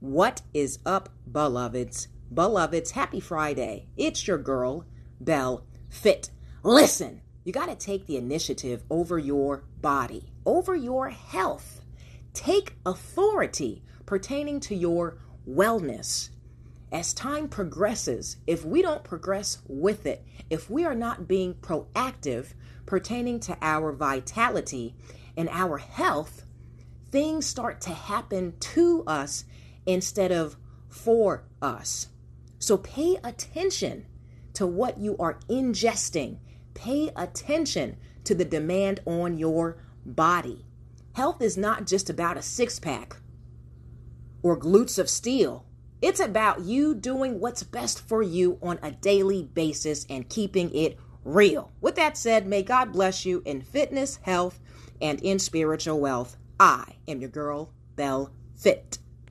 What is up, beloveds? Beloveds, happy Friday. It's your girl, Belle Fit. Listen, you got to take the initiative over your body, over your health. Take authority pertaining to your wellness. As time progresses, if we don't progress with it, if we are not being proactive pertaining to our vitality and our health, things start to happen to us instead of for us. So pay attention to what you are ingesting. Pay attention to the demand on your body. Health is not just about a six-pack or glutes of steel. It's about you doing what's best for you on a daily basis and keeping it real. With that said, may God bless you in fitness, health, and in spiritual wealth. I am your girl, Belle Fit.